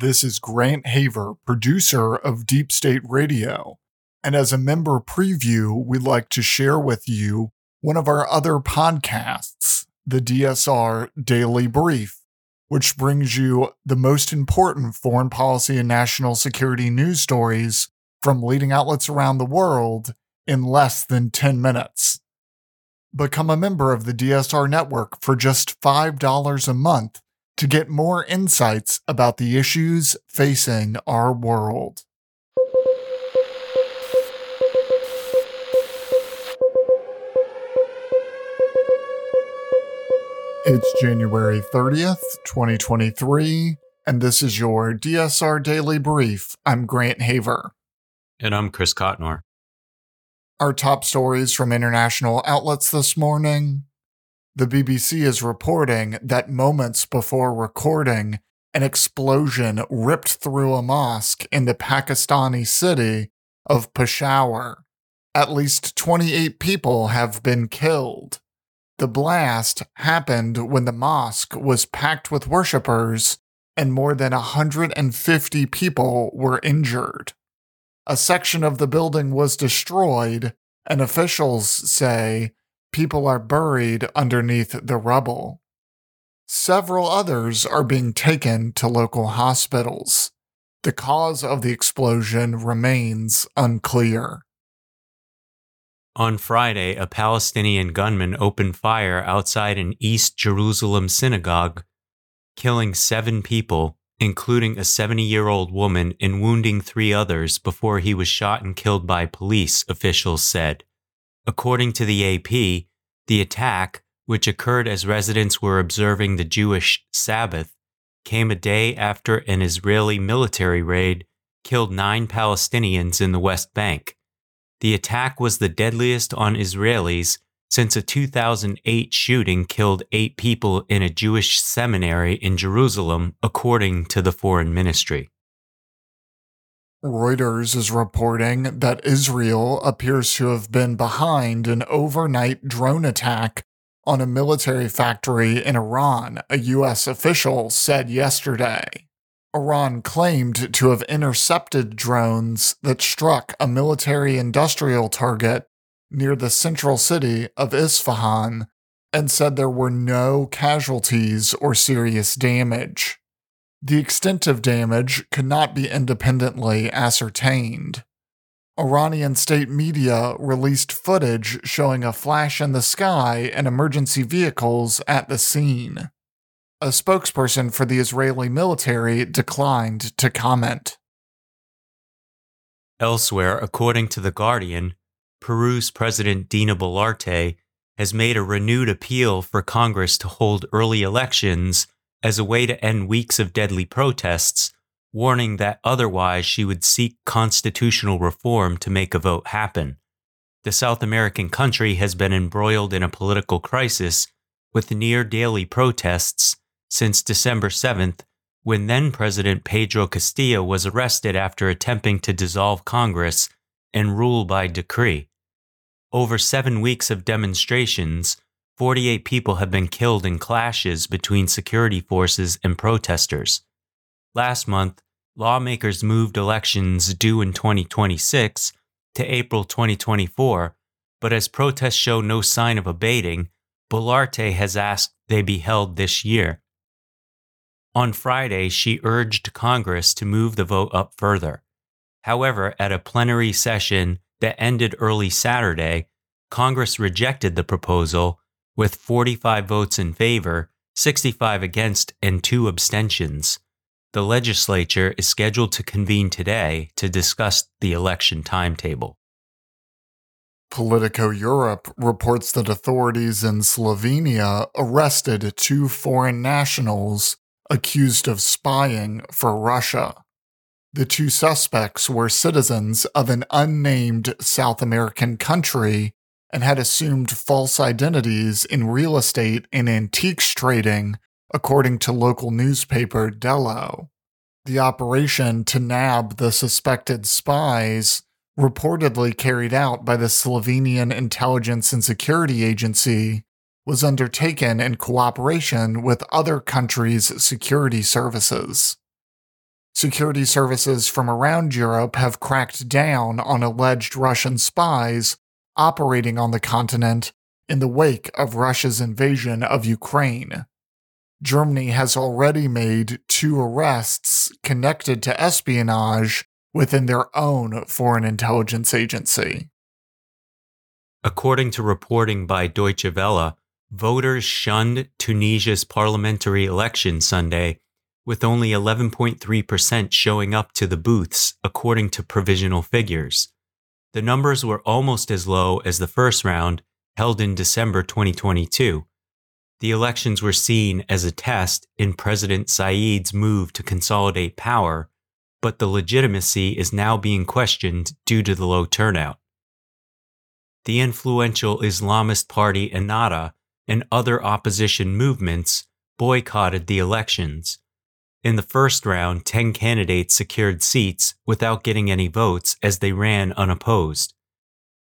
This is Grant Haver, producer of Deep State Radio. And as a member preview, we'd like to share with you one of our other podcasts, the DSR Daily Brief, which brings you the most important foreign policy and national security news stories from leading outlets around the world in less than 10 minutes. Become a member of the DSR Network for just $5 a month to get more insights about the issues facing our world. It's January 30th, 2023, and this is your DSR Daily Brief. I'm Grant Haver. And I'm Chris Cotnor. Our top stories from international outlets this morning. The BBC is reporting that moments before recording, an explosion ripped through a mosque in the Pakistani city of Peshawar. At least 28 people have been killed. The blast happened when the mosque was packed with worshippers and more than 150 people were injured. A section of the building was destroyed, and officials say people are buried underneath the rubble. Several others are being taken to local hospitals. The cause of the explosion remains unclear. On Friday, a Palestinian gunman opened fire outside an East Jerusalem synagogue, killing 7 people, including a 70-year-old woman, and wounding 3 others before he was shot and killed by police, officials said. According to the AP, the attack, which occurred as residents were observing the Jewish Sabbath, came a day after an Israeli military raid killed 9 Palestinians in the West Bank. The attack was the deadliest on Israelis since a 2008 shooting killed 8 people in a Jewish seminary in Jerusalem, according to the Foreign Ministry. Reuters is reporting that Israel appears to have been behind an overnight drone attack on a military factory in Iran, a U.S. official said yesterday. Iran claimed to have intercepted drones that struck a military industrial target near the central city of Isfahan and said there were no casualties or serious damage. The extent of damage could not be independently ascertained. Iranian state media released footage showing a flash in the sky and emergency vehicles at the scene. A spokesperson for the Israeli military declined to comment. Elsewhere, according to The Guardian, Peru's President Dina Boluarte has made a renewed appeal for Congress to hold early elections as a way to end weeks of deadly protests, warning that otherwise she would seek constitutional reform to make a vote happen. The South American country has been embroiled in a political crisis with near-daily protests since December 7th, when then-President Pedro Castillo was arrested after attempting to dissolve Congress and rule by decree. Over 7 weeks of demonstrations, 48 people have been killed in clashes between security forces and protesters. Last month, lawmakers moved elections due in 2026 to April 2024, but as protests show no sign of abating, Boluarte has asked they be held this year. On Friday, she urged Congress to move the vote up further. However, at a plenary session that ended early Saturday, Congress rejected the proposal, with 45 votes in favor, 65 against, and 2 abstentions. The legislature is scheduled to convene today to discuss the election timetable. Politico Europe reports that authorities in Slovenia arrested 2 foreign nationals accused of spying for Russia. The 2 suspects were citizens of an unnamed South American country and had assumed false identities in real estate and antiques trading, according to local newspaper Delo. The operation to nab the suspected spies, reportedly carried out by the Slovenian Intelligence and Security Agency, was undertaken in cooperation with other countries' security services. Security services from around Europe have cracked down on alleged Russian spies operating on the continent in the wake of Russia's invasion of Ukraine. Germany has already made 2 arrests connected to espionage within their own foreign intelligence agency. According to reporting by Deutsche Welle, voters shunned Tunisia's parliamentary election Sunday, with only 11.3% showing up to the booths, according to provisional figures. The numbers were almost as low as the first round, held in December 2022. The elections were seen as a test in President Said's move to consolidate power, but the legitimacy is now being questioned due to the low turnout. The influential Islamist party Ennahda and other opposition movements boycotted the elections. In the first round, 10 candidates secured seats without getting any votes as they ran unopposed.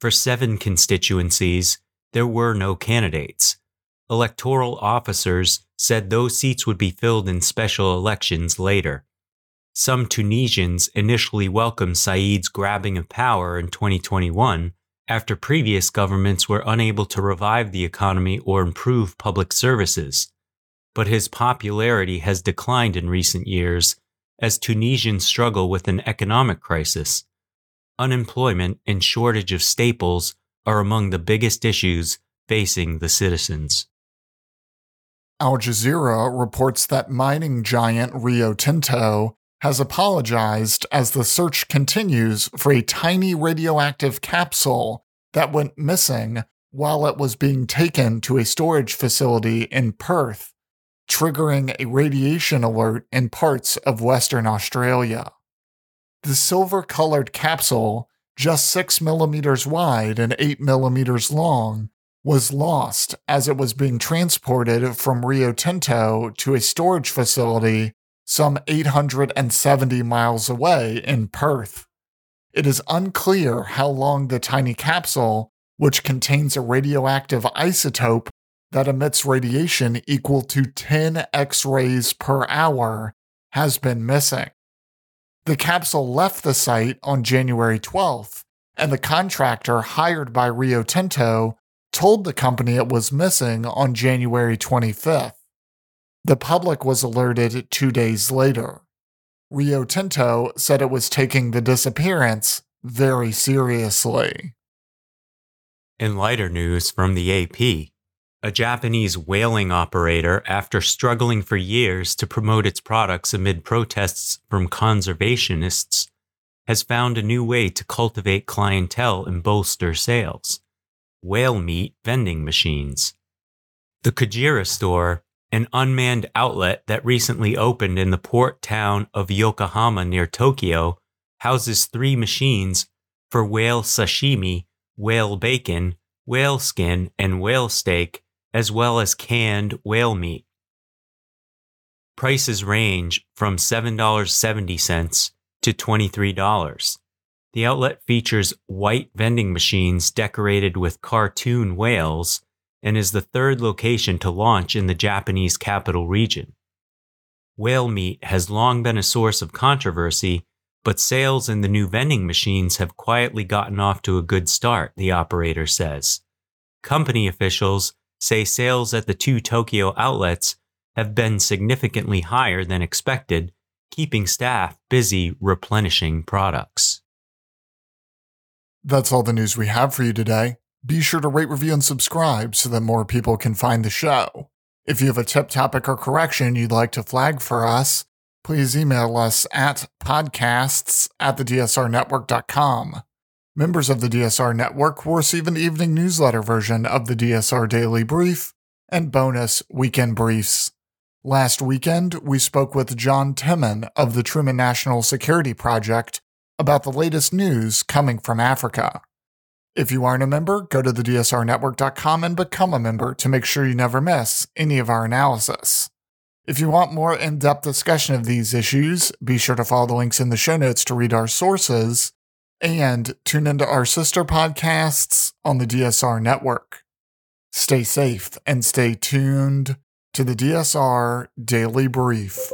For 7 constituencies, there were no candidates. Electoral officers said those seats would be filled in special elections later. Some Tunisians initially welcomed Said's grabbing of power in 2021 after previous governments were unable to revive the economy or improve public services. But his popularity has declined in recent years as Tunisians struggle with an economic crisis. Unemployment and shortage of staples are among the biggest issues facing the citizens. Al Jazeera reports that mining giant Rio Tinto has apologized as the search continues for a tiny radioactive capsule that went missing while it was being taken to a storage facility in Perth, triggering a radiation alert in parts of Western Australia. The silver-colored capsule, just 6 millimeters wide and 8 millimeters long, was lost as it was being transported from Rio Tinto to a storage facility some 870 miles away in Perth. It is unclear how long the tiny capsule, which contains a radioactive isotope that emits radiation equal to 10 X-rays per hour, has been missing. The capsule left the site on January 12th, and the contractor hired by Rio Tinto told the company it was missing on January 25th. The public was alerted 2 days later. Rio Tinto said it was taking the disappearance very seriously. In lighter news from the AP, a Japanese whaling operator, after struggling for years to promote its products amid protests from conservationists, has found a new way to cultivate clientele and bolster sales: whale meat vending machines. The Kujira Store, an unmanned outlet that recently opened in the port town of Yokohama near Tokyo, houses 3 machines for whale sashimi, whale bacon, whale skin, and whale steak, as well as canned whale meat. Prices range from $7.70 to $23. The outlet features white vending machines decorated with cartoon whales and is the 3rd location to launch in the Japanese capital region. Whale meat has long been a source of controversy, but sales in the new vending machines have quietly gotten off to a good start, the operator says. Company officials say sales at the 2 Tokyo outlets have been significantly higher than expected, keeping staff busy replenishing products. That's all the news we have for you today. Be sure to rate, review, and subscribe so that more people can find the show. If you have a tip, topic, or correction you'd like to flag for us, please email us at podcasts@thedsrnetwork.com. Members of the DSR Network will receive an evening newsletter version of the DSR Daily Brief and bonus weekend briefs. Last weekend, we spoke with John Timmon of the Truman National Security Project about the latest news coming from Africa. If you aren't a member, go to thedsrnetwork.com and become a member to make sure you never miss any of our analysis. If you want more in-depth discussion of these issues, be sure to follow the links in the show notes to read our sources, and tune into our sister podcasts on the DSR Network. Stay safe and stay tuned to the DSR Daily Brief.